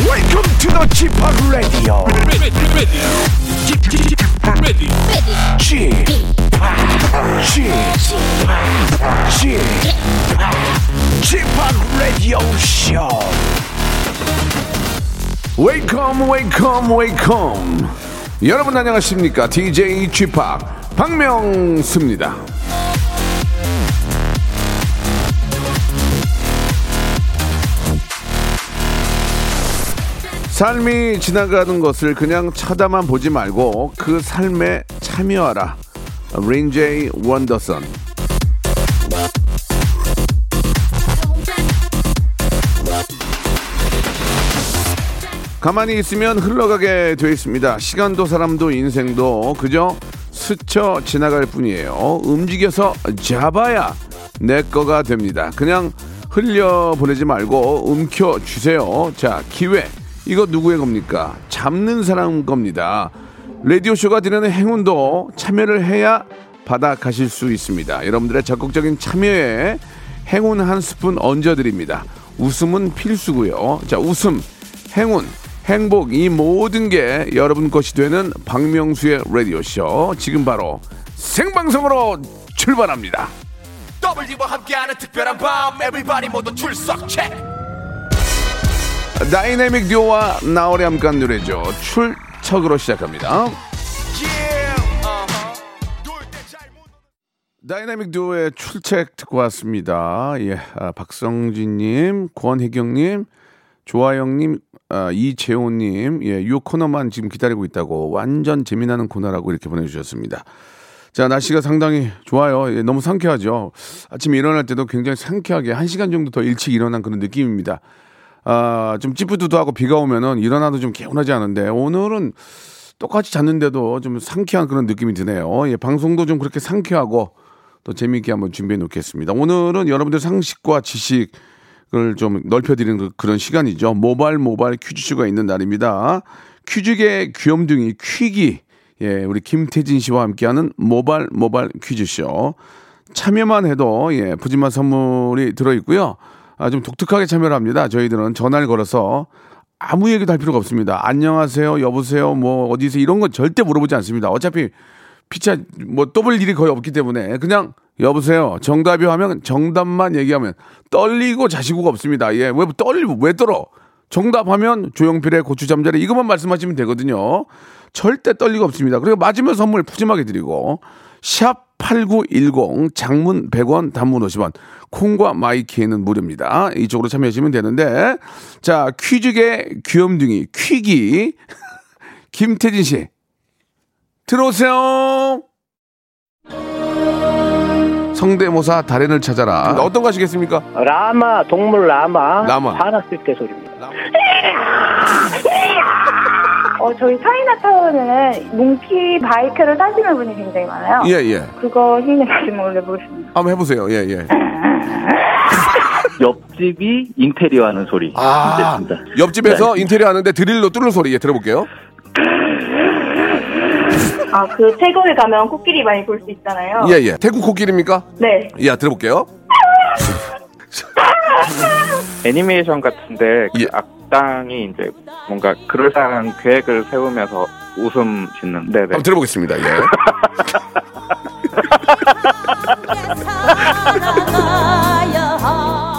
Welcome to the G-POP Radio. G-POP Radio Show. Welcome, welcome, welcome. 여러분 안녕하십니까? DJ G-POP 박명수입니다. 삶이 지나가는 것을 그냥 쳐다만 보지 말고 그 삶에 참여하라. 린제이 원더선. 가만히 있으면 흘러가게 돼 있습니다. 시간도 사람도 인생도 그저 스쳐 지나갈 뿐이에요. 움직여서 잡아야 내 거가 됩니다. 그냥 흘려보내지 말고 움켜쥐세요. 자, 기회. 이거 누구의 겁니까? 잡는 사람 겁니다. 라디오쇼가 드리는 행운도 참여를 해야 받아 가실 수 있습니다. 여러분들의 적극적인 참여에 행운 한 스푼 얹어드립니다. 웃음은 필수고요. 자, 웃음, 행운, 행복 이 모든 게 여러분 것이 되는 박명수의 라디오쇼. 지금 바로 생방송으로 출발합니다. W와 함께하는 특별한 밤 Everybody 모두 출석 체크. 다이내믹 듀오와 나월의 함께한 노래죠. 출척으로 시작합니다. 다이내믹 듀오의 출첵 듣고 왔습니다. 예, 박성진님, 권혜경님, 조아영님, 이재호님, 예, 이 코너만 지금 기다리고 있다고 완전 재미나는 코너라고 이렇게 보내주셨습니다. 자, 날씨가 상당히 좋아요. 예, 너무 상쾌하죠. 아침에 일어날 때도 굉장히 상쾌하게 1시간 정도 더 일찍 일어난 그런 느낌입니다. 좀 찌뿌두두하고 비가 오면은 일어나도 좀 개운하지 않은데 오늘은 똑같이 잤는데도 좀 상쾌한 그런 느낌이 드네요. 예, 방송도 좀 그렇게 상쾌하고 또 재미있게 한번 준비해 놓겠습니다. 오늘은 여러분들 상식과 지식을 좀 넓혀드리는 그런 시간이죠. 모발 퀴즈쇼가 있는 날입니다. 퀴즈계 귀염둥이 퀴기, 예, 우리 김태진 씨와 함께하는 모발 퀴즈쇼. 참여만 해도 예, 푸짐한 선물이 들어있고요. 좀 독특하게 참여를 합니다. 저희들은 전화를 걸어서 아무 얘기도 할 필요가 없습니다. 안녕하세요, 여보세요, 뭐 어디서 이런 건 절대 물어보지 않습니다. 어차피 피차 뭐 떠볼 일이 거의 없기 때문에 그냥 여보세요, 정답이요 하면 정답만 얘기하면 떨리고 자시고가 없습니다. 예, 왜 떨어? 정답하면 조용필의 고추 잠자리 이것만 말씀하시면 되거든요. 절대 떨리고 없습니다. 그리고 맞으면 선물 푸짐하게 드리고 샵 8910 장문 100원 단문 50원 콩과 마이키에는 무료입니다. 이쪽으로 참여하시면 되는데 자 퀴즈계 귀염둥이 퀴기 김태진 씨 들어오세요. 성대모사 달인을 찾아라. 어떤 거 하시겠습니까? 라마 동물 라마 화났을 때 소리입니다. 저희 차이나타운에는 몽키 바이크를 타시는 분이 굉장히 많아요. 예. 그거 힘내서 좀 올려보겠습니다. 한번 해보세요. 예. 옆집이 인테리어 하는 소리. 아, 됐습니다. 옆집에서 네. 인테리어 하는데 드릴로 뚫는 소리. 예, 들어볼게요. 아, 그 태국에 가면 코끼리 많이 볼 수 있잖아요. 예. 태국 코끼리입니까? 네. 예, 들어볼게요. 애니메이션 같은데 그 예. 악당이 이제 뭔가 그럴싸한 계획을 세우면서 웃음 짓는. 네네. 한번 들어보겠습니다. 예.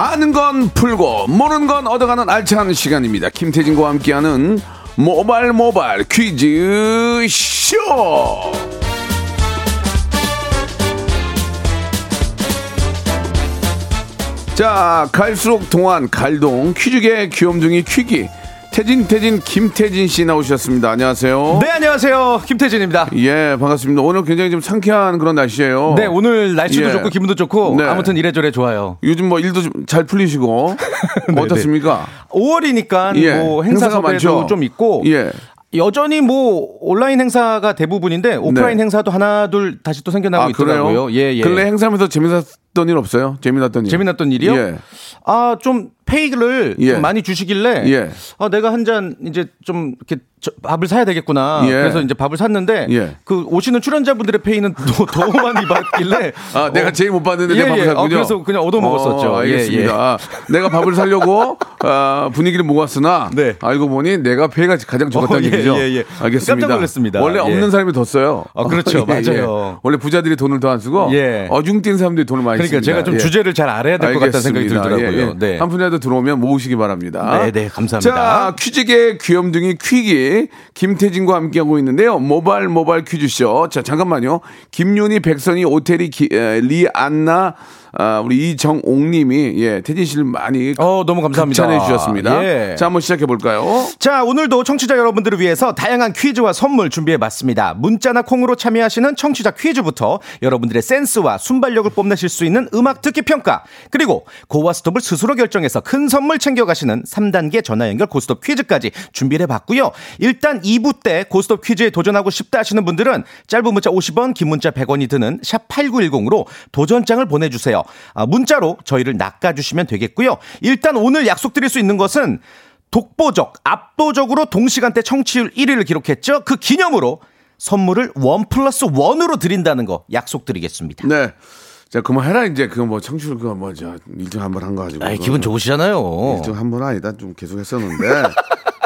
아는 건 풀고 모르는 건 얻어가는 알찬 시간입니다. 김태진과 함께하는 모발 퀴즈 쇼. 자, 갈수록 동안 갈동 퀴즈계 귀염둥이 퀴기 김태진 씨 나오셨습니다. 안녕하세요. 네, 안녕하세요. 김태진입니다. 예, 반갑습니다. 오늘 굉장히 좀 상쾌한 그런 날씨예요. 네, 오늘 날씨도 좋고 기분도 좋고 네. 아무튼 이래저래 좋아요. 요즘 뭐 일도 좀 잘 풀리시고 어떻습니까? 5월이니까 예. 뭐 행사가 많죠. 좀 있고. 예. 여전히 뭐 온라인 행사가 대부분인데 오프라인 네. 행사도 하나 둘 다시 또 생겨나고 있더라고요. 예, 예. 근래 행사하면서 재미났던 일 없어요? 재미났던 일이요? 예. 아, 좀 페이를 예. 좀 많이 주시길래 예. 아, 내가 한 잔 이제 좀 이렇게 밥을 사야 되겠구나. 예. 그래서 이제 밥을 샀는데 예. 그 오시는 출연자분들의 페이는 더 많이 받길래 아, 내가 제일 못 받는데 예, 내 밥을 예. 샀군요. 그래서 그냥 얻어 먹었었죠. 알겠습니다. 예, 예. 아, 내가 밥을 사려고 분위기를 모았으나 네. 알고 보니 내가 페이가 가장 적었다는 얘기죠. 예, 예. 알겠습니다. 깜짝 놀랐습니다. 원래 예. 없는 사람이 더 써요. 아, 그렇죠. 예, 맞아요. 예. 원래 부자들이 돈을 더 안 쓰고 예. 어중뛴 사람들이 돈을 많이 쓰니까 그러니까 씁니다. 제가 좀 예. 주제를 잘 알아야 될 것 같다는 생각이 들더라고요. 예, 예. 네. 한 분이라도 들어오면 모으시기 바랍니다. 네, 네, 감사합니다. 자, 퀴즈계 귀염둥이 퀴기 김태진과 함께하고 있는데요. 모발 퀴즈쇼. 자, 잠깐만요. 김윤희, 백선희, 오태리, 리안나, 우리 이정옥님이 예, 태진 씨를 많이 너무 감사합니다. 칭찬해 주셨습니다. 예. 자, 한번 시작해 볼까요? 자, 오늘도 청취자 여러분들을 위해서 다양한 퀴즈와 선물 준비해봤습니다. 문자나 콩으로 참여하시는 청취자 퀴즈부터 여러분들의 센스와 순발력을 뽐내실 수 있는 음악 듣기 평가, 그리고 고와 스톱을 스스로 결정해서 큰 선물 챙겨가시는 3단계 전화 연결 고스톱 퀴즈까지 준비해봤고요. 일단 2부 때 고스톱 퀴즈에 도전하고 싶다 하시는 분들은 짧은 문자 50원, 긴 문자 100원이 드는 샵 8910으로 도전장을 보내주세요. 문자로 저희를 낚아주시면 되겠고요. 일단 오늘 약속드릴 수 있는 것은 독보적, 압도적으로 동시간대 청취율 1위를 기록했죠. 그 기념으로 선물을 1+1으로 드린다는 거 약속드리겠습니다. 네. 자, 그만해라, 이제. 그거 뭐, 청취율 그거 뭐, 1등 한 번 한 거 가지고. 아이, 기분 좋으시잖아요. 1등 한 번 아니다. 좀 계속 했었는데.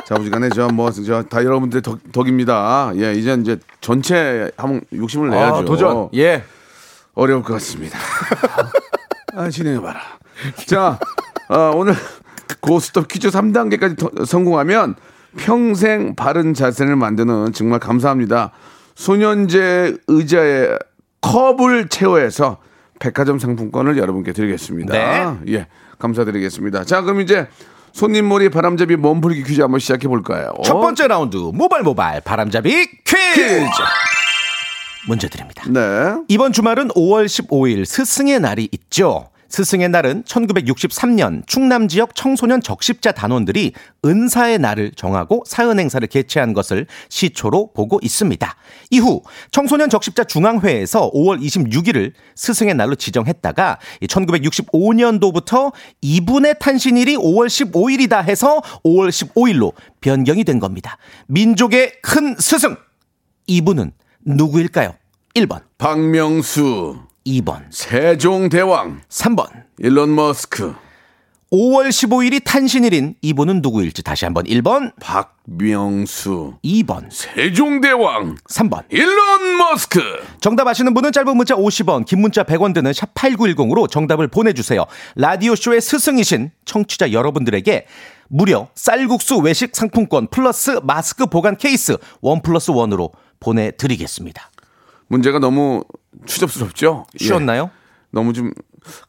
자부지간에 다 여러분들의 덕입니다. 예, 이제 전체 한번 욕심을 내야죠. 도전. 예. 어려울 것 같습니다. 진행해봐라. 자, 오늘 고스톱 퀴즈 3단계까지 성공하면 평생 바른 자세를 만드는 정말 감사합니다. 소년제 의자에 컵을 채워서 백화점 상품권을 여러분께 드리겠습니다. 네. 예, 감사드리겠습니다. 자, 그럼 이제 손님몰이 바람잡이 몸풀기 퀴즈 한번 시작해볼까요? 첫 번째 라운드 모발 바람잡이 퀴즈. 문제 드립니다. 네. 이번 주말은 5월 15일 스승의 날이 있죠. 스승의 날은 1963년 충남 지역 청소년 적십자 단원들이 은사의 날을 정하고 사은 행사를 개최한 것을 시초로 보고 있습니다. 이후 청소년 적십자 중앙회에서 5월 26일을 스승의 날로 지정했다가 1965년도부터 이분의 탄신일이 5월 15일이다 해서 5월 15일로 변경이 된 겁니다. 민족의 큰 스승 이분은 누구일까요? 1번 박명수, 2번 세종대왕, 3번 일론 머스크. 5월 15일이 탄신일인 이분은 누구일지 다시 한번 1번 박명수, 2번 세종대왕, 3번 일론 머스크. 정답 아시는 분은 짧은 문자 50원, 긴 문자 100원 드는 샵 8910으로 정답을 보내주세요. 라디오쇼의 스승이신 청취자 여러분들에게 무려 쌀국수 외식 상품권 플러스 마스크 보관 케이스 1+1으로 보내드리겠습니다. 문제가 너무 추접스럽죠? 쉬웠나요? 예. 너무 좀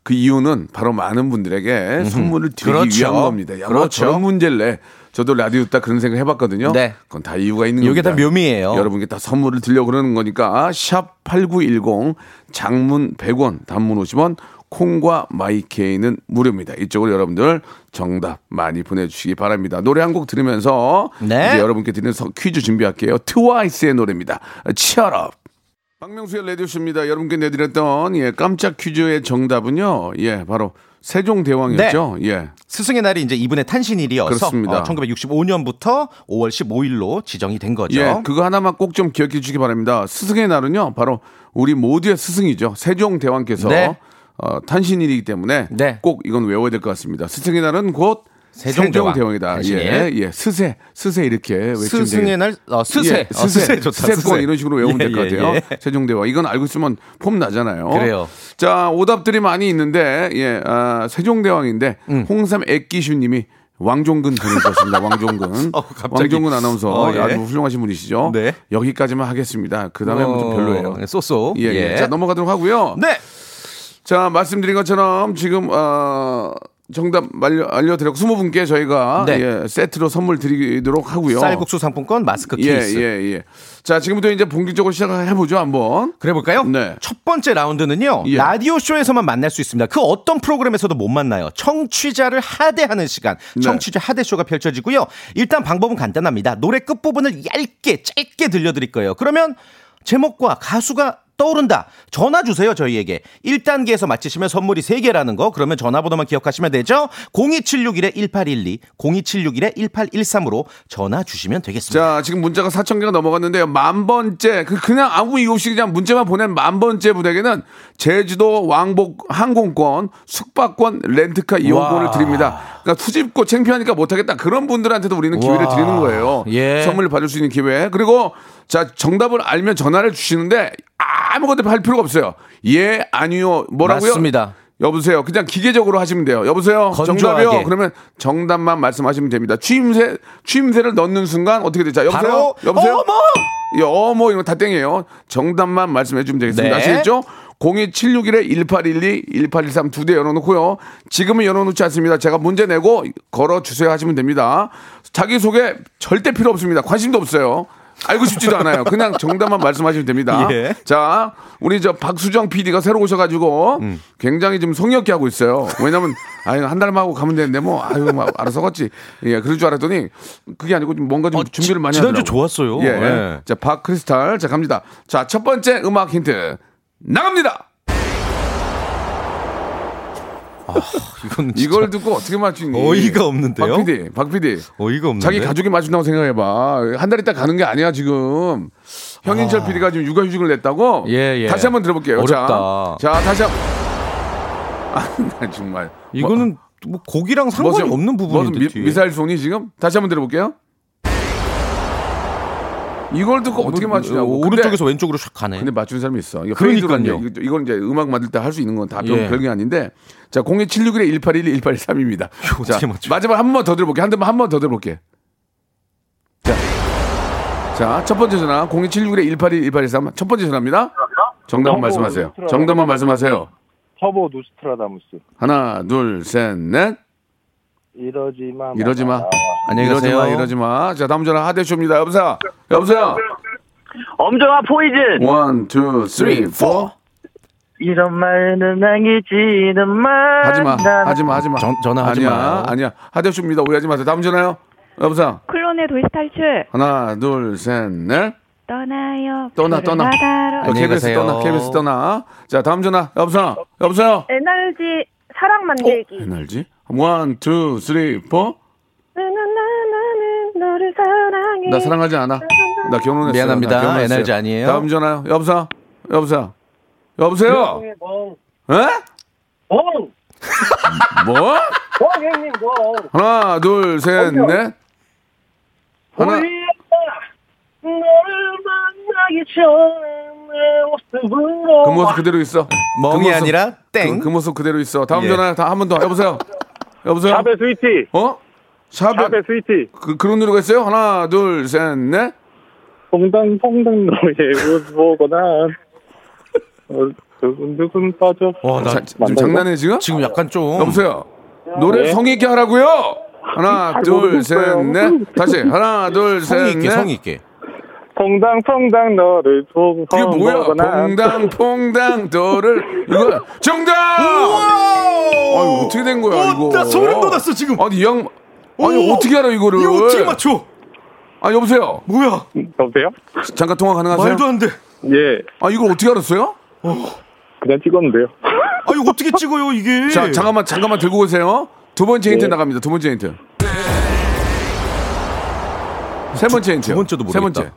그 이유는 바로 많은 분들에게 선물을 드리기 위한 겁니다. 그렇죠. 그런 문제를 내. 저도 라디오 딱 그런 생각 해봤거든요. 네. 그건 다 이유가 있는 겁니다. 이게 다 묘미예요. 여러분께 다 선물을 드리려고 그러는 거니까 샵 8910 장문 100원, 단문 50원, 콩과 마이케이는 무료입니다. 이쪽으로 여러분들 정답 많이 보내주시기 바랍니다. 노래 한 곡 들으면서 네. 이제 여러분께 드리는 퀴즈 준비할게요. 트와이스의 노래입니다. Cheer up. 박명수의 라디오쇼입니다. 여러분께 내드렸던 깜짝 퀴즈의 정답은요. 예, 바로 세종대왕이었죠. 네. 예. 스승의 날이 이제 이분의 탄신일이어서 그렇습니다. 1965년부터 5월 15일로 지정이 된 거죠. 예, 그거 하나만 꼭 좀 기억해 주시기 바랍니다. 스승의 날은요. 바로 우리 모두의 스승이죠. 세종대왕께서 네. 탄신일이기 때문에 네. 꼭 이건 외워야 될 것 같습니다. 스승의 날은 곧 세종대왕이다. 예, 예, 스세 이렇게 외치면 스승의 날, 스세, 예, 스세 좋다. 스세권 이런 식으로 외우면 될 것 같아요. 예. 세종대왕 이건 알고 있으면 폼 나잖아요. 그래요. 자, 오답들이 많이 있는데 예, 세종대왕인데 홍삼 애기슈님이 왕종근 보내주셨습니다. 왕종근, 왕종근 아나운서 아주 훌륭하신 분이시죠. 네. 여기까지만 하겠습니다. 그 다음에 좀 별로예요. 쏘쏘. 예, 예. 자, 넘어가도록 하고요. 네. 자, 말씀드린 것처럼 지금 정답 알려드렸고 20분께 저희가 네. 예, 세트로 선물 드리도록 하고요. 쌀국수 상품권, 마스크 케이스. 예. 자, 지금부터 이제 본격적으로 시작해보죠, 한번. 그래볼까요? 네. 첫 번째 라운드는요. 예. 라디오쇼에서만 만날 수 있습니다. 그 어떤 프로그램에서도 못 만나요. 청취자를 하대하는 시간. 청취자 네. 하대쇼가 펼쳐지고요. 일단 방법은 간단합니다. 노래 끝부분을 얇게, 짧게 들려드릴 거예요. 그러면 제목과 가수가 떠오른다. 전화 주세요, 저희에게. 1단계에서 맞히시면 선물이 3개라는 거. 그러면 전화번호만 기억하시면 되죠. 02761-1812, 02761-1813으로 전화 주시면 되겠습니다. 자, 지금 문자가 4,000개가 넘어갔는데요. 10,000번째, 그냥 아무 이유 없이 그냥 문자만 보낸 10,000번째 분에게는 제주도 왕복 항공권, 숙박권, 렌트카 이용권을 와. 드립니다. 그러니까 투집고 창피하니까 못하겠다. 그런 분들한테도 우리는 기회를 와. 드리는 거예요. 예. 선물을 받을 수 있는 기회. 그리고 자, 정답을 알면 전화를 주시는데 아무것도 할 필요가 없어요. 예, 아니요, 뭐라고요? 맞습니다. 여보세요. 그냥 기계적으로 하시면 돼요. 여보세요. 건조하게. 정답이요. 그러면 정답만 말씀하시면 됩니다. 취임새를 넣는 순간 어떻게 되죠? 여보세요. 여보세요. 어머 이거 다 땡이에요. 정답만 말씀해 주면 되겠습니다. 네. 아시겠죠? 02761-1812, 1813 두 대 열어놓고요. 지금은 열어놓지 않습니다. 제가 문제 내고 걸어주세요 하시면 됩니다. 자기소개 절대 필요 없습니다. 관심도 없어요. 알고 싶지도 않아요. 그냥 정답만 말씀하시면 됩니다. 예. 자, 우리 저 박수정 PD가 새로 오셔가지고 굉장히 좀 성의없게 하고 있어요. 왜냐면 아유 한 달만 하고 가면 되는데 뭐 아유 막 알아서 갔지. 예, 그럴 줄 알았더니 그게 아니고 좀 뭔가 좀 준비를 많이 하더라고요. 지난주 좋았어요. 예, 예. 자, 박크리스탈 자 갑니다. 자, 첫 번째 음악 힌트 나갑니다. 아, 이건 이걸 듣고 어떻게 맞추니? 어이가 없는데요. 박 PD. 어이가 없는데. 자기 가족이 맞춘다고 생각해봐. 한 달 있다 가는 게 아니야 지금. 현인철 아. PD가 지금 육아휴직을 냈다고. 예. 다시 한번 들어볼게요. 어렵다. 자, 다시 한번. 아, 정말. 이거는 뭐 곡이랑 상관이 없는 부분인데. 미사일 송이 지금? 다시 한번 들어볼게요. 이걸 듣고 어떻게 맞추냐고. 오른쪽에서 왼쪽으로 샥 가네. 근데 맞춘 사람이 있어. 그러니까요. 이건 이제 음악 만들 때 할 수 있는 건 다 예. 별게 아닌데. 자, 02761의 1812, 1813입니다. 자, 마지막 한 번 더 들어볼게. 한 번 더 들어볼게. 자, 첫 번째 전화. 02761의 1812, 1813. 첫 번째 전화입니다. 정답만 말씀하세요. 정답만 말씀하세요. 터보 노스트라다무스. 하나, 둘, 셋, 넷. 이러지 마. 안녕히 가세요. 이러지 마. 자, 다음 전화 하대쇼입니다. 여보세요. 엄정아 포이즌. 1, 2, 3, 4. 이런 말은 아니지는 말. 하지 마. 전화하지 아니야, 마. 아니야. 하대쇼입니다. 오해하지 마세요. 다음 전화요. 여보세요. 클론의 도시 탈출. 하나, 둘, 셋, 넷. 떠나요. 떠나. KBS 떠나. 자, 다음 전화. 여보세요. NRG 사랑 만들기. NRG. 1, 2, 3, 4. 너를 사랑해. 나 사랑하지 않아. 나 결혼했어. 미안합니다. 에너지 아니에요. 다음 전화요. 여보세요. 에? 뭐? 형님 뭐? 하나, 둘, 셋, 넷. 하나. 그 모습 그대로 있어. 멍이 그 아니라 땡. 그 모습 그대로 있어. 다음 예. 전화 다 한 번 더. 여보세요. 샵의 스위티. 샵의 스위티. 그런 노래가 있어요? 하나, 둘, 셋, 넷. 퐁당퐁당 너의 모습 보거나 두근두근 빠져. 와, 나 지금 장난해 지금? 지금 약간 좀. 여보세요. 노래 성의 있게 하라고요. 하나, 둘, 셋, 넷. 다시. 하나, 둘, 셋, 넷. 성의 있게. 퐁당퐁당 너를 보고. 이게 뭐야? 퐁당퐁당 너를. 이거 정답. 아유, 어떻게 된 거야 이거? 나 소름 돋았어 지금. 아니 이 양. 아니 어떻게 알아 이거를? 이거 어떻게 맞춰? 아 여보세요. 뭐야? 여보세요? 잠깐 통화 가능하세요? 말도 안 돼. 예. 아 이걸 어떻게 알았어요? 그냥 찍었는데요. 아 이거 어떻게 찍어요 이게? 자 잠깐만 들고 오세요. 두 번째 힌트 나갑니다. 두 번째 힌트. 세 번째 힌트. 두 번째도 모르겠다. 세 번째.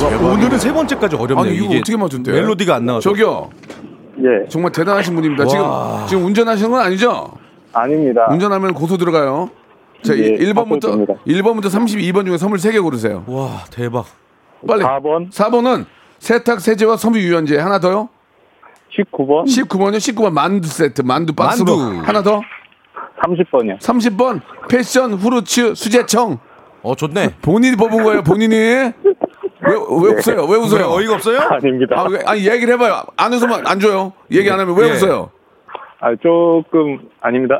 대박이네. 오늘은 세 번째까지 어렵네요. 아니 이거 어떻게 맞춘대요? 멜로디가 안 나와서. 저기요. 예. 정말 대단하신 분입니다. 지금 운전하시는 건 아니죠? 아닙니다. 운전하면 고소 들어가요. 자, 예, 1번부터 32번 중에 선물 3개 고르세요. 와, 대박. 빨리. 4번은 세탁 세제와 섬유 유연제. 하나 더요? 19번. 19번요? 만두 세트. 만두 박스로. 하나 더? 30번이요. 30번. 패션 후르츠 수제청. 좋네. 본인이 뽑은 거예요, 본인이. 왜 없어요? 왜 웃어요? 어이가 없어요? 아닙니다. 아니 얘기를 해봐요. 안 웃으면 안 줘요. 얘기 안 하면 왜 웃어요? 아 조금 아닙니다.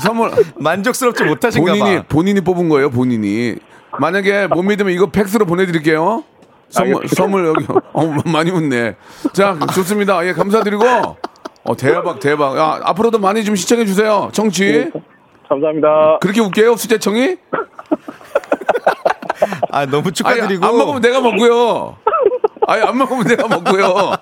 선물 만족스럽지 못하신가 봐. 본인이 뽑은 거예요, 본인이. 만약에 못 믿으면 이거 팩스로 보내드릴게요. 선물 여기 많이 웃네. 자 좋습니다. 예 감사드리고 대박. 야, 앞으로도 많이 좀 시청해 주세요. 청취. 네, 감사합니다. 그렇게 웃겨요, 수제청이? 아 너무 축하드리고. 아니, 안 먹으면 내가 먹고요. 아니 안 먹으면 내가 먹고요.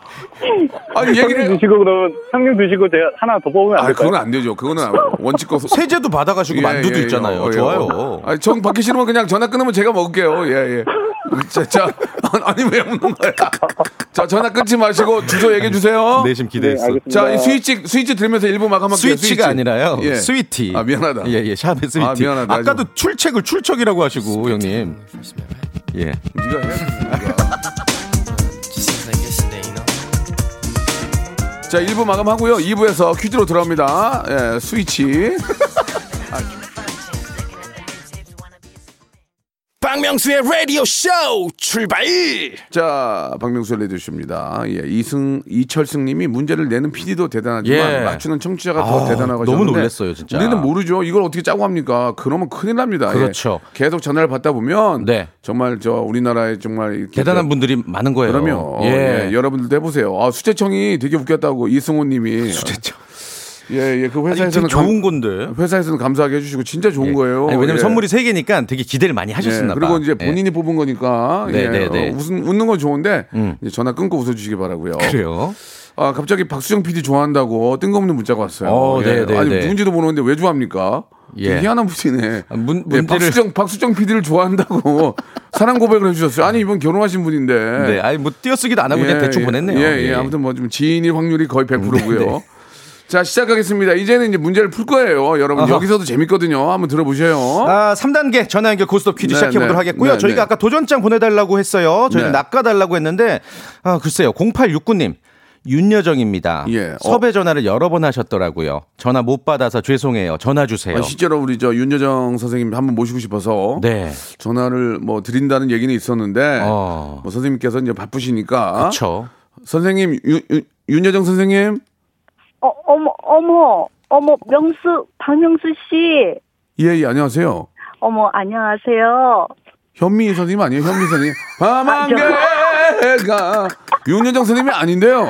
아니 얘기를 드시고 그러면 상금 드시고 제가 하나 더 뽑으면 안 돼요? 그건 안 되죠. 그거는 원칙과 세제도 받아가시고 만두도 있잖아요. 좋아요. 아니 정 바뀌시는 건 그냥 전화 끊으면 제가 먹을게요. 예. 자 아니 왜 없는 거야? 자 전화 끊지 마시고 주소 얘기해 주세요. 내심 기대했어. 자 스위치 들으면서 일부 마감할게요. 스위치가 아니라요. 예. 스위티. 아 미안하다. 예예 샵의 스위티. 아 미안하다. 아까도 출첵을 출척이라고 하시고 형님. 예. 네가 해. 자 1부 마감하고요. 2부에서 퀴즈로 돌아옵니다. 예, 스위치. 박명수의 라디오 쇼 출발! 자, 박명수의 라디오 쇼입니다. 예, 이철승님이 문제를 내는 PD도 대단하지만 맞추는 청취자가 더 대단하고 너무 놀랐어요, 진짜. 우리는 모르죠. 이걸 어떻게 짜고 합니까? 그러면 큰일 납니다. 그렇죠. 예, 계속 전화를 받다 보면 정말 저 우리나라에 정말 대단한 분들이 많은 거예요. 그럼요. 예, 여러분들도 해보세요. 아, 수제청이 되게 웃겼다고 이승호님이. 수제청. 예, 그 회사에서는 좋은 건데 회사에서는 감사하게 해주시고 진짜 좋은 거예요. 아니, 왜냐면 선물이 3개니까 되게 기대를 많이 하셨었나 봐요. 그리고 이제 본인이 뽑은 거니까 웃는 건 좋은데 이제 전화 끊고 웃어주시기 바라고요. 그래요. 아 갑자기 박수정 PD 좋아한다고 뜬금없는 문자가 왔어요. 아니 누군지도 모르는데 왜 좋아합니까? 희한한 분이네. 박수정 PD를 좋아한다고 사랑 고백을 해주셨어요. 아니 이번 결혼하신 분인데. 네, 아니 뭐 띄어쓰기도 안 하고 그냥 대충 보냈네요. 아무튼 뭐 좀 지인일 확률이 거의 100%고요. 자, 시작하겠습니다. 이제는 이제 문제를 풀 거예요. 여러분, 여기서도 재밌거든요. 한번 들어보세요. 3단계 전화 연결 고스톱 퀴즈 시작해보도록 하겠고요. 저희가 아까 도전장 보내달라고 했어요. 저희는 낚아달라고 했는데, 글쎄요. 0869님, 윤여정입니다. 섭외 전화를 여러 번 하셨더라고요. 전화 못 받아서 죄송해요. 전화 주세요. 실제로 우리 저 윤여정 선생님 한번 모시고 싶어서 전화를 뭐 드린다는 얘기는 있었는데, 뭐 선생님께서 이제 바쁘시니까. 그쵸. 선생님, 윤여정 선생님. 어머, 박명수 씨. 예, 안녕하세요. 안녕하세요. 현미 선생님 아니에요, 현미 선생님. 밤안개가 윤여정 선생님이 아닌데요.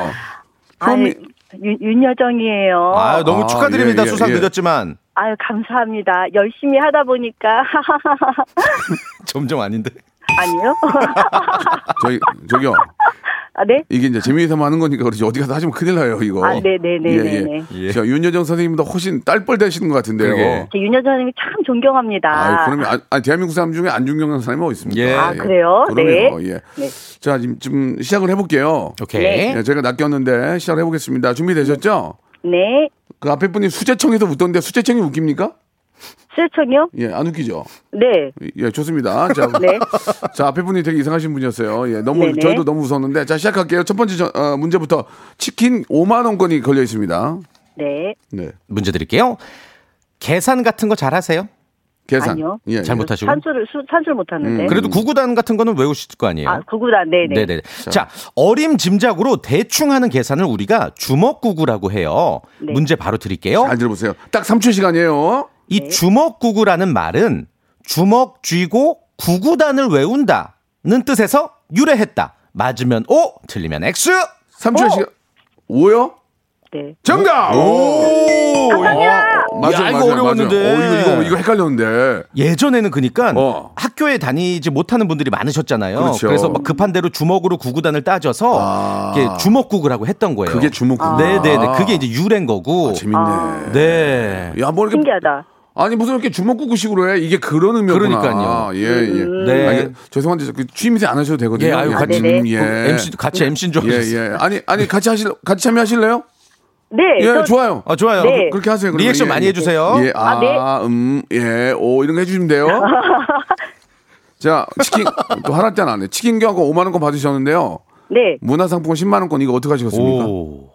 윤여정이에요. 아, 너무 축하드립니다. 수상 늦었지만. 아유, 감사합니다. 열심히 하다 보니까. 점점 아닌데. 아니요. 저기요. 아, 네? 이게 이제 재미있어만 하는 거니까 그렇지. 어디 가서 하시면 큰일 나요, 이거. 아, 네네네. 자, 윤여정 선생님보다 훨씬 딸뻘 되시는 것 같은데요. 윤여정 선생님 참 존경합니다. 아, 그러면, 대한민국 사람 중에 안 존경하는 사람이 어디 있습니까? 그래요? 그럼요. 자, 지금 시작을 해볼게요. 오케이. 제가 낚였는데 시작을 해보겠습니다. 준비되셨죠? 네. 그 앞에 분이 수제청에서 웃던데 수제청이 웃깁니까? 수제청이요? 예, 안 웃기죠? 네. 예, 좋습니다. 자, 자 앞에 분이 되게 이상하신 분이었어요. 예, 너무 저희도 너무 웃었는데 자 시작할게요. 첫 번째 문제부터 치킨 5만 원권이 걸려 있습니다. 네. 문제 드릴게요. 계산 같은 거 잘하세요? 계산. 아니요. 예, 잘 못하시고. 산수를 못하는데. 그래도 구구단 같은 거는 외우실 거 아니에요? 아, 구구단, 네네. 자, 어림짐작으로 대충 하는 계산을 우리가 주먹구구라고 해요. 문제 바로 드릴게요. 잘 들어보세요. 딱 3초 시간이에요. 이 주먹구구라는 말은 주먹 쥐고 구구단을 외운다는 뜻에서 유래했다. 맞으면 O, 틀리면 X. 3초의 시간. O요? 네. 정답! 오! 맞아, 이거 어려웠는데. 이거 헷갈렸는데. 예전에는 그러니까 학교에 다니지 못하는 분들이 많으셨잖아요. 그렇죠. 그래서 막 급한 대로 주먹으로 구구단을 따져서 주먹구구라고 했던 거예요. 그게 주먹구구. 네네네. 그게 이제 유래인 거고. 아, 재밌네. 네. 야, 뭐 이렇게. 신기하다. 아니 무슨 이렇게 주먹구구식으로 해? 이게 그런 의미였구나. 그러니까요. 예예. 네. 아니, 죄송한데 취임새 안 하셔도 되거든요. 아유, 같이 같이 MC인 줄 알았어요. 아니 같이 참여하실래요? 네. 예, 좋아요. 좋아요. 네. 그렇게 하세요. 그러면. 리액션 많이 해주세요. 예. 이런 거 해주시면 돼요. 자, 치킨 또 하나 짠 안 해. 치킨 경고 5만 원권 받으셨는데요. 네. 문화상품권 10만 원권 이거 어떻게 하시겠습니까? 오.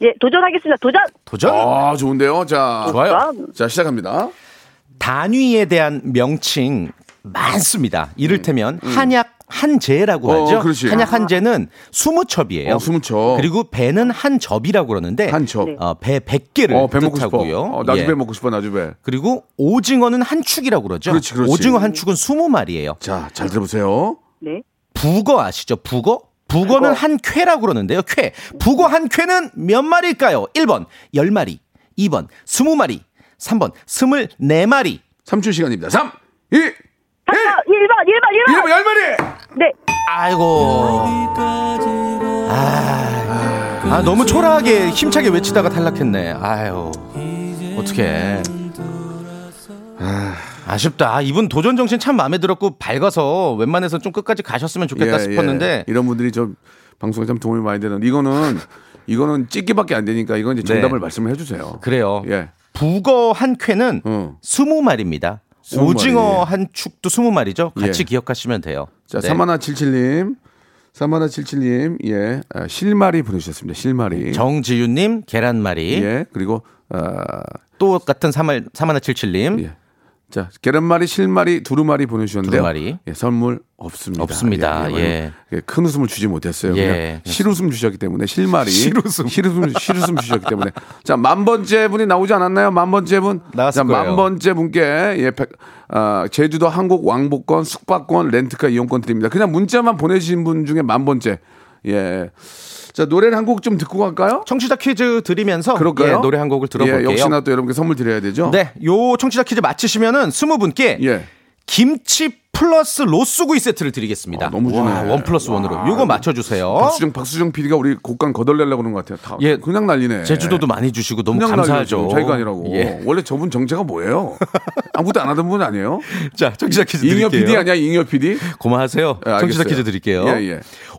예, 도전하겠습니다. 도전. 아, 좋은데요. 자, 좋아요. 자, 시작합니다. 단위에 대한 명칭 많습니다. 이를테면 한약 한제라고 하죠. 그렇지. 한약 한제는 20첩이에요. 20첩. 그리고 배는 한 접이라고 그러는데 한 접. 배 100개를 배 뜻하고요. 나주배 먹고 싶어. 나주배. 그리고 오징어는 한 축이라고 그러죠. 그렇지, 그렇지. 오징어 한 축은 20마리예요. 자, 잘 들어보세요. 네. 북어 아시죠? 북어? 북어는 한 쾌라고 그러는데요. 쾌. 북어 한 쾌는 몇 마리일까요? 1번 10마리, 2번 20마리, 3번 24마리. 3초 시간입니다. 3, 2, 1. 1번 10마리. 네. 아이고. 아, 너무 초라하게 힘차게 외치다가 탈락했네. 아유. 어떡해. 아쉽다. 이분 도전 정신 참 마음에 들었고 밝아서 웬만해서 좀 끝까지 가셨으면 좋겠다 싶었는데 이런 분들이 좀 방송에 참 도움이 많이 되는. 이거는 찍기밖에 안 되니까 이건 이제 정답을 말씀을 해주세요. 그래요. 예. 북어 한 쾌는 20마리입니다. 20마리. 오징어 한 축도 20마리죠. 같이 기억하시면 돼요. 자, 네. 3177님, 예, 실마리 보내주셨습니다. 실마리. 정지윤님, 계란말이. 예, 그리고 또 같은 3177님. 예. 자, 계란말이, 실마리, 두루마리 보내주셨는데요. 두루마리. 예, 선물 없습니다. 없습니다. 예. 큰 웃음을 주지 못했어요. 그냥 실웃음 주셨기 때문에 실마리. 실웃음 주셨기 때문에. 자, 10,000번째 분이 나오지 않았나요? 10,000번째 분. 나왔을 거예요. 10,000번째 분께 제주도 한국 왕복권, 숙박권, 렌트카 이용권 드립니다. 그냥 문자만 보내주신 분 중에 10,000번째. 예. 자, 노래를 한 곡 좀 듣고 갈까요? 청취자 퀴즈 드리면서 노래 한 곡을 들어볼게요. 역시나 또 여러분께 선물 드려야 되죠. 네, 요 청취자 퀴즈 맞히시면은 20분께 김치 플러스 로스구이 세트를 드리겠습니다. 너무 좋네. 1+1으로. 요거 맞춰주세요. 박수정 PD가 우리 곡간 거덜내려고 그러는 것 같아요. 다 그냥 난리네. 제주도도 많이 주시고 너무 감사하죠. 저희가 아니라고. 원래 저분 정체가 뭐예요? 아무것도 안 하던 분 아니에요? 자, 청취자 퀴즈 드릴게요. 잉여 PD 아니야? 잉여 PD? 고마하세요. 청취자 퀴즈 드릴게요.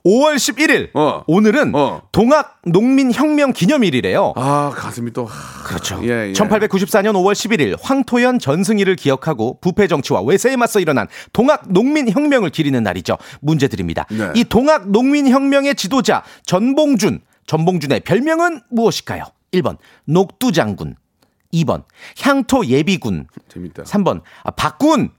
5월 11일 오늘은 동학 농민혁명 기념일이래요. 아, 가슴이 또. 그렇죠. 1894년 5월 11일 황토현 전승희를 기억하고 부패 정치와 외세에 맞서 일어난 동학 농민혁명을 기리는 날이죠. 문제 드립니다. 이 동학 농민혁명의 지도자 전봉준의 별명은 무엇일까요? 1번 녹두장군, 2번 향토예비군, 3번 박군.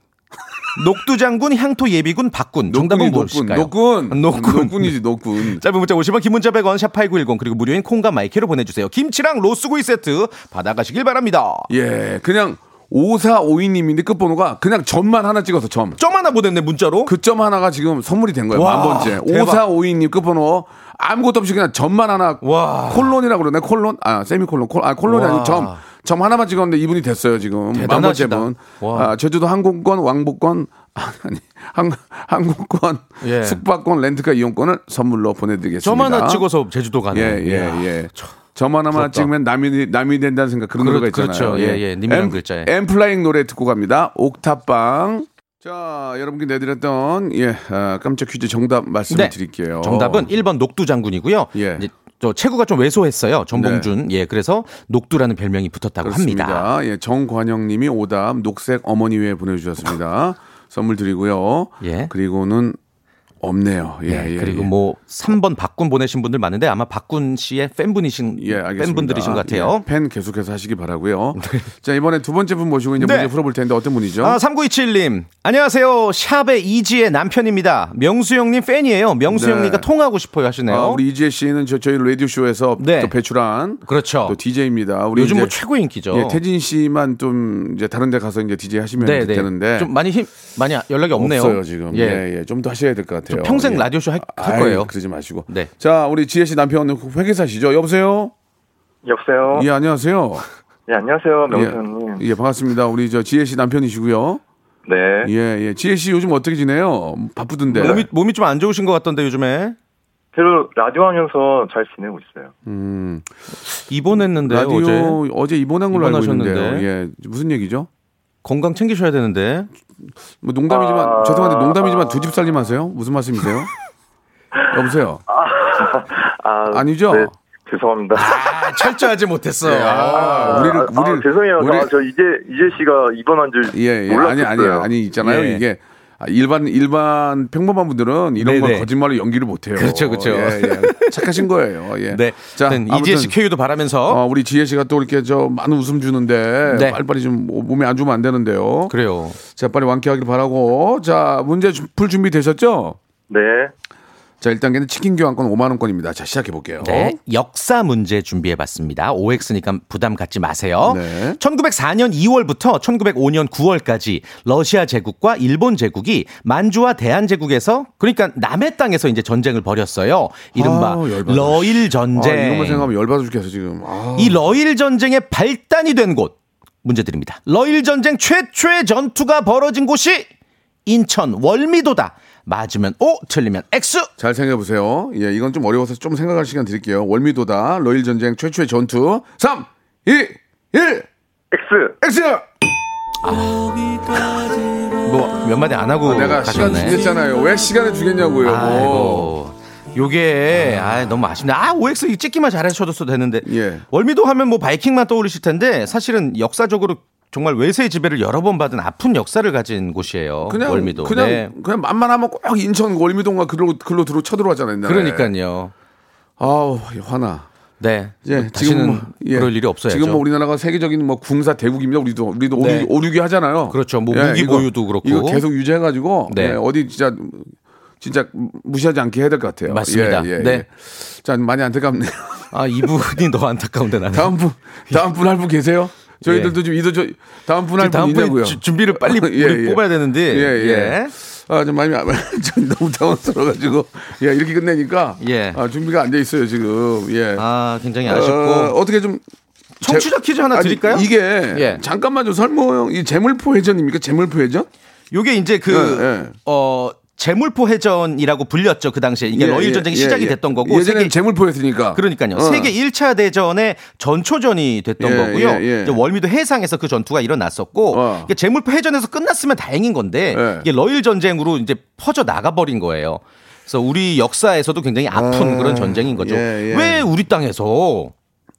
녹두장군, 향토예비군, 박군. 정답은 무엇일까요? 녹군이지. 짧은 문자 50원, 긴 문자 100원, 샵8910 그리고 무료인 콩과 마이크로 보내주세요. 김치랑 로스구이 세트 받아가시길 바랍니다. 예, 그냥 5452님인데 끝번호가 그냥 점만 하나 찍어서 점 하나 보냈네 문자로. 그 점 하나가 지금 선물이 된 거예요. 10,000번째. 5452님 끝번호 아무것도 없이 그냥 점만 하나. 와. 콜론이라고 그러네. 콜론? 아, 세미콜론. 콜론이 아니고 점 하나만 찍었는데 이분이 됐어요. 지금 10,000번째 분. 제주도 항공권, 왕복권, 항공권, 숙박권, 렌트카 이용권을 선물로 보내드리겠습니다. 점 하나 찍어서 제주도 가는. 예. 점 하나만 찍으면 남이 된다는 생각, 그런 노래가 있잖아요. 그렇죠. 예. 님이란 글자에. 엠플라잉 노래 듣고 갑니다. 옥탑방. 자, 여러분께 내드렸던 깜짝 퀴즈 정답 말씀드릴게요. 정답은 1번 녹두장군이고요. 이제 체구가 좀 왜소했어요. 전봉준. 그래서 녹두라는 별명이 붙었다고 그렇습니다. 합니다. 예, 정관영님이 오답 녹색 어머니 외에 보내주셨습니다. 선물 드리고요. 그리고는 없네요. 그리고 3번 박군 보내신 분들 많은데 아마 박군 씨의 팬분들이신 것 같아요. 팬 계속해서 하시기 바라고요. 자, 이번에 두 번째 분 모시고 이제 문제 풀어볼 텐데 어떤 분이죠? 3927님. 안녕하세요. 샵의 이지혜 남편입니다. 명수 형님 팬이에요. 명수 형님과 통화하고 싶어요 하시네요. 우리 이지혜 씨는 저희 라디오 쇼에서 또 배출한 또 DJ입니다. 우리 요즘 최고 인기죠. 태진 씨만 좀 이제 다른 데 가서 이제 DJ 하시면 되는데 좀 많이 연락이 없네요. 없어요, 지금. 좀 더 하셔야 될 것 같아요. 평생 라디오쇼 할 거예요. 그러지 마시고. 네. 자, 우리 지혜 씨 남편 회계사시죠? 여보세요? 예, 안녕하세요. 예, 안녕하세요. 명수님. 예, 반갑습니다. 우리 지혜 씨 남편이시고요. 네. 예. 지혜 씨 요즘 어떻게 지내요? 바쁘던데. 몸이 좀 안 좋으신 것 같던데 요즘에. 그래도 라디오 하면서 잘 지내고 있어요. 입원했는데 어제 입원한 걸로 알고 있는데. 예. 무슨 얘기죠? 건강 챙기셔야 되는데. 뭐 농담이지만 죄송한데 농담이지만 두 집 살림하세요? 무슨 말씀이세요? 여보세요. 아니죠? 네, 죄송합니다. 철저하지 못했어. 우리를 죄송해요. 저 이제 씨가 입원한 줄 몰랐어요. 아니 있잖아요. 이게 일반 평범한 분들은 이런 네네. 걸 거짓말로 연기를 못해요. 그렇죠, 그렇죠. 예, 예. 착하신 거예요. 예. 네. 자, 이지혜 씨 쾌유도 바라면서 우리 지혜 씨가 또 이렇게 저 많은 웃음 주는데 네. 빨리빨리 좀 몸에 안 주면 안 되는데요. 그래요. 자, 빨리 완쾌하길 바라고. 자, 문제 풀 준비 되셨죠? 네. 자, 1단계는 치킨 교환권 5만 원권입니다. 자, 시작해 볼게요. 네. 역사 문제 준비해 봤습니다. OX니까 부담 갖지 마세요. 네. 1904년 2월부터 1905년 9월까지 러시아 제국과 일본 제국이 만주와 대한제국에서 그러니까 남의 땅에서 이제 전쟁을 벌였어요. 이른바 러일 전쟁. 이런 거 생각하면 열받아 죽겠어, 지금. 이 러일 전쟁의 발단이 된 곳 문제 드립니다. 러일 전쟁 최초의 전투가 벌어진 곳이 인천 월미도다. 맞으면 O, 틀리면 X. 잘 생각해보세요. 예, 이건 좀 어려워서 좀 생각할 시간 드릴게요. 월미도다. 러일 전쟁 최초의 전투. 3, 2, 1. X. X. 뭐 몇 마디 안 하고 내가 가셨네. 시간 주겠잖아요. 왜 시간을 주겠냐고요. 아이고. 요게 너무 아쉽네. OX 찍기만 잘해줘도 되는데. 예. 월미도 하면 뭐 바이킹만 떠오르실 텐데 사실은 역사적으로 정말 외세의 지배를 여러 번 받은 아픈 역사를 가진 곳이에요. 월미도. 그냥 만만하면 꼭 인천 월미도가 글로 들어 쳐들어왔잖아요. 옛날에. 그러니까요. 아우 화나. 네. 예, 다시는 뭐, 예. 그럴 일이 없어야죠. 지금 뭐 우리나라가 세계적인 뭐 군사 대국입니다. 우리도 네. 오류기 하잖아요. 그렇죠. 뭐 무기 보유도 그렇고. 이거 계속 유지해가지고 네. 예, 어디 진짜 무시하지 않게 해야 될 것 같아요. 맞습니다. 예, 예, 네. 예. 자 많이 안타깝네요. 이분이 너무 안타까운데 나는. 다음 분 할 분 계세요? 저희들도 예. 좀 다음 분 할 분 있냐고요. 준비를 빨리 예, 예. 뽑아야 되는데. 예, 예. 예. 좀 많이 너무 당황스러워가지고 예, 이렇게 끝내니까 예. 준비가 안 돼 있어요 지금. 예. 굉장히 아쉽고 어떻게 좀 청취자 퀴즈 하나 드릴까요? 이게 예. 잠깐만 좀 설명. 이 재물포 회전입니까? 재물포 회전? 요게 이제 그 재물포 해전이라고 불렸죠. 그 당시에. 이게 러일 전쟁이 시작이 됐던 거고. 예전에는 재물포였으니까. 그러니까요. 세계 1차 대전의 전초전이 됐던 거고요. 이제 월미도 해상에서 그 전투가 일어났었고 이게 재물포 해전에서 끝났으면 다행인 건데 이게 러일 전쟁으로 이제 퍼져 나가버린 거예요. 그래서 우리 역사에서도 굉장히 아픈 그런 전쟁인 거죠. 왜 우리 땅에서.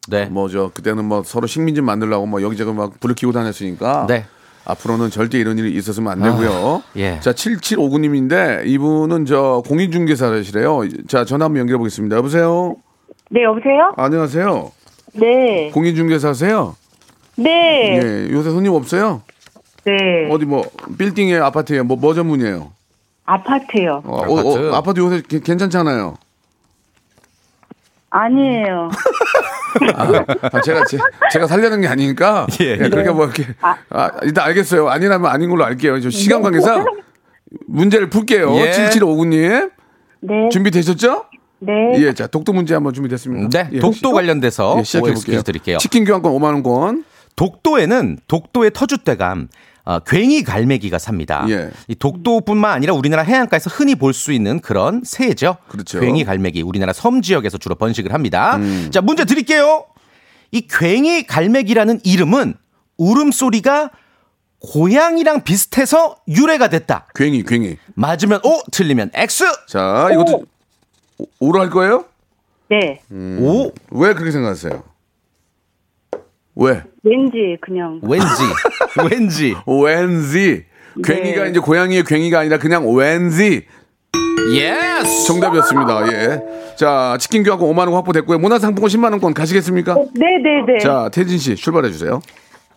네. 뭐죠. 그때는 뭐 서로 식민지 만들려고 뭐 여기저기 막 불을 켜고 다녔으니까. 네. 앞으로는 절대 이런 일이 있었으면 안 되고요. 예. 자, 7759님인데 이분은 저 공인중개사시래요. 자, 전화 한번 연결해 보겠습니다. 여보세요? 네, 여보세요? 안녕하세요? 네. 공인중개사세요? 네. 예, 요새 손님 없어요? 네. 어디 뭐 빌딩에 아파트에요? 뭐 전문이에요? 아파트요. 아파트 요새 괜찮잖아요. 아니에요. 제가 살려는 게 아니니까 예, 그렇게 뭐 이렇게 일단 알겠어요. 아니라면 아닌 걸로 알게요. 저 시간 관계상 문제를 풀게요. 예. 7759님 네. 준비되셨죠? 네. 예, 자 독도 문제 한번 준비됐습니다. 네. 예, 독도 관련돼서 시작해 볼게요. 드릴게요. 치킨 교환권 5만 원권. 독도에는 독도의 터줏대감. 괭이 갈매기가 삽니다. 예. 이 독도뿐만 아니라 우리나라 해안가에서 흔히 볼 수 있는 그런 새죠. 그렇죠. 괭이 갈매기 우리나라 섬 지역에서 주로 번식을 합니다. 자 문제 드릴게요. 이 괭이 갈매기라는 이름은 울음소리가 고양이랑 비슷해서 유래가 됐다. 괭이 맞으면 O 틀리면 X. 자 이것도 O로 할 거예요? 네. O 왜 그렇게 생각하세요? 왜? 왠지. 괭이가 이제 고양이의 괭이가 아니라 그냥 왠지. 예스. 정답이었습니다. 예. 자, 치킨 교환권 5만 원 확보됐고요. 문화상품권 10만 원권 가시겠습니까? 네. 자, 태진 씨 출발해 주세요.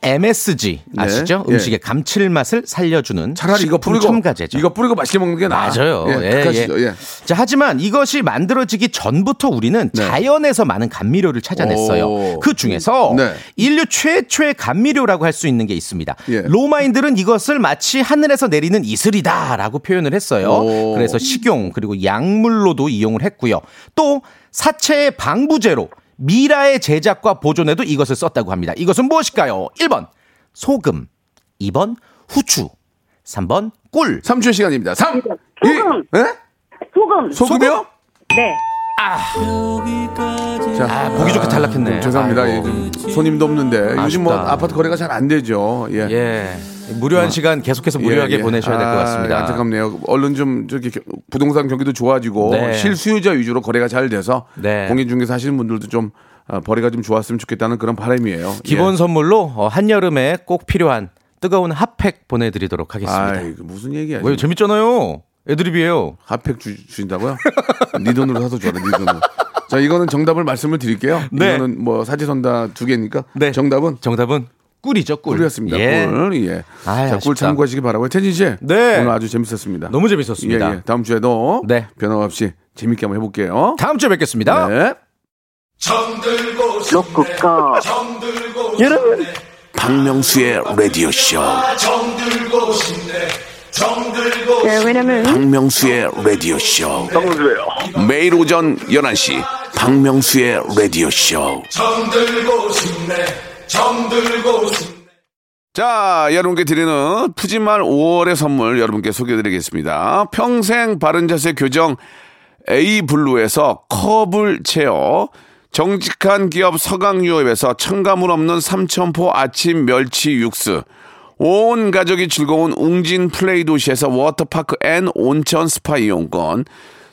MSG 아시죠? 네. 음식의 감칠맛을 살려주는 차라리 이거 뿌리고 첨가제죠. 이거 뿌리고 맛있게 먹는 게 나아. 맞아요. 예. 자, 하지만 이것이 만들어지기 전부터 우리는 네. 자연에서 많은 감미료를 찾아냈어요. 그 중에서 인류 최초의 감미료라고 할 수 있는 게 있습니다. 예. 로마인들은 이것을 마치 하늘에서 내리는 이슬이다라고 표현을 했어요. 그래서 식용 그리고 약물로도 이용을 했고요. 또 사체의 방부제로 미라의 제작과 보존에도 이것을 썼다고 합니다. 이것은 무엇일까요? 1번 소금, 2번 후추, 3번 꿀. 3초의 시간입니다. 3, 2, 소금. 소금이요? 네. 자, 보기 좋게 탈락했네. 죄송합니다. 예, 손님도 없는데 아쉽다. 요즘 뭐 아파트 거래가 잘 안 되죠. 예. 무료한 시간 계속해서 무료하게 보내셔야 될 것 같습니다. 안타깝네요. 얼른 좀 저기 부동산 경기도 좋아지고 실수요자 위주로 거래가 잘 돼서 공인중개사 하시는 분들도 좀 벌이가 좀 좋았으면 좋겠다는 그런 바람이에요. 기본 선물로 한여름에 꼭 필요한 뜨거운 핫팩 보내드리도록 하겠습니다. 아이, 무슨 얘기야? 왜 재밌잖아요. 애드립이에요. 핫팩 주신다고요? 네 돈으로 사서 줘라. 네 돈으로. 자, 이거는 정답을 말씀을 드릴게요. 네. 이거는 뭐 사지선다 두 개니까. 네. 정답은 꿀이죠. 꿀. 꿀이었습니다. 예. 꿀. 예. 아이, 자, 꿀 참고하시기 바라고요. 태진 씨. 네. 오늘 아주 재밌었습니다. 너무 재밌었습니다. 예, 예. 다음 주에도 네. 변함없이 재밌게 한번 해볼게요. 다음 주에 뵙겠습니다. 네. 정들고 싶네. 정들고 여러분. 박명수의 라디오 쇼. 정들고 싶네. 왜냐면 박명수의 라디오 쇼. 매일 오전 11시 박명수의 라디오 쇼. 정들고 싶네. 정들고 싶네. 자, 여러분께 드리는 푸짐한 5월의 선물 여러분께 소개해드리겠습니다. 평생 바른 자세 교정 A 블루에서 컵을 채워. 정직한 기업 서강유업에서 첨가물 없는 삼천포 아침 멸치 육수. 온 가족이 즐거운 웅진 플레이 도시에서 워터파크 앤 온천 스파 이용권.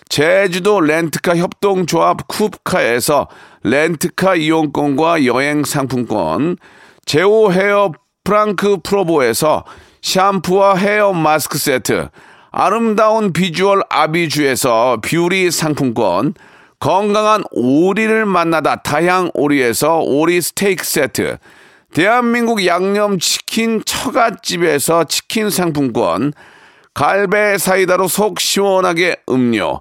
제주도 렌트카 협동조합 쿱카에서 렌트카 이용권과 여행 상품권. 제오 헤어 프랑크 프로보에서 샴푸와 헤어 마스크 세트. 아름다운 비주얼 아비주에서 뷰티 상품권. 건강한 오리를 만나다 다향 오리에서 오리 스테이크 세트. 대한민국 양념치킨 처갓집에서 치킨 상품권. 갈배 사이다로 속 시원하게 음료.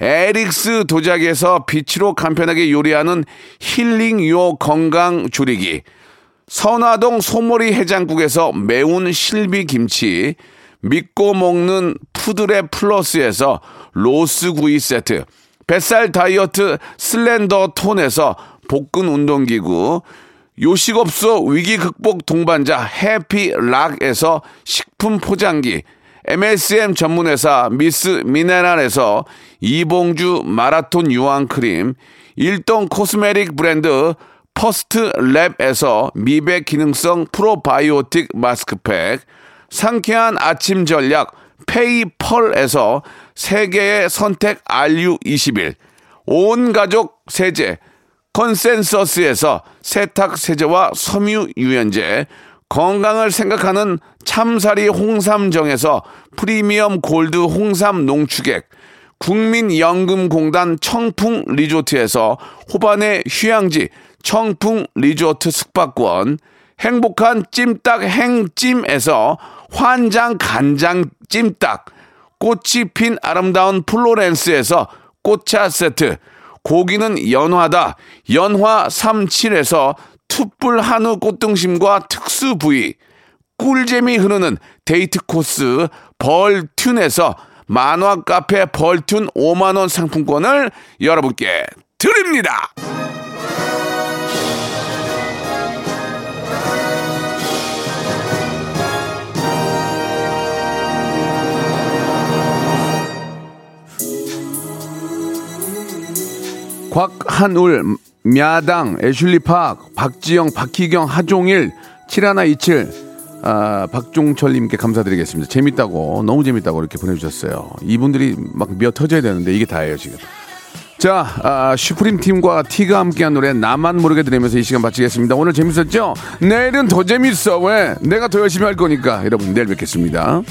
에릭스 도자기에서 빛으로 간편하게 요리하는 힐링요 건강 조리기. 선화동 소머리 해장국에서 매운 실비김치. 믿고 먹는 푸드랩 플러스에서 로스구이 세트. 뱃살 다이어트 슬렌더 톤에서 복근 운동기구. 요식업소 위기 극복 동반자 해피락에서 식품 포장기. MSM 전문회사 미스 미네랄에서 이봉주 마라톤 유황크림. 일동 코스메틱 브랜드 퍼스트랩에서 미백 기능성 프로바이오틱 마스크팩. 상쾌한 아침 전략 페이펄에서 세계의 선택 RU21. 온 가족 세제 컨센서스에서 세탁세제와 섬유유연제. 건강을 생각하는 참사리 홍삼정에서 프리미엄 골드 홍삼 농축액. 국민연금공단 청풍 리조트에서 호반의 휴양지 청풍 리조트 숙박권. 행복한 찜닭 행찜에서 환장 간장 찜닭. 꽃이 핀 아름다운 플로렌스에서 꽃차 세트. 고기는 연화다 연화 37에서 투뿔 한우 꽃등심과 특수 부위. 꿀잼이 흐르는 데이트 코스 벌튠에서 만화 카페 벌튠 5만원 상품권을 여러분께 드립니다. 곽한울, 야당, 애슐리 팍, 박지영, 박희경, 하종일, 7127, 박종철님께 감사드리겠습니다. 재밌다고, 너무 재밌다고 이렇게 보내주셨어요. 이분들이 막 미어 터져야 되는데 이게 다예요, 지금. 자, 슈프림 팀과 티가 함께한 노래 나만 모르게 들으면서 이 시간 마치겠습니다. 오늘 재밌었죠? 내일은 더 재밌어. 왜? 내가 더 열심히 할 거니까. 여러분, 내일 뵙겠습니다.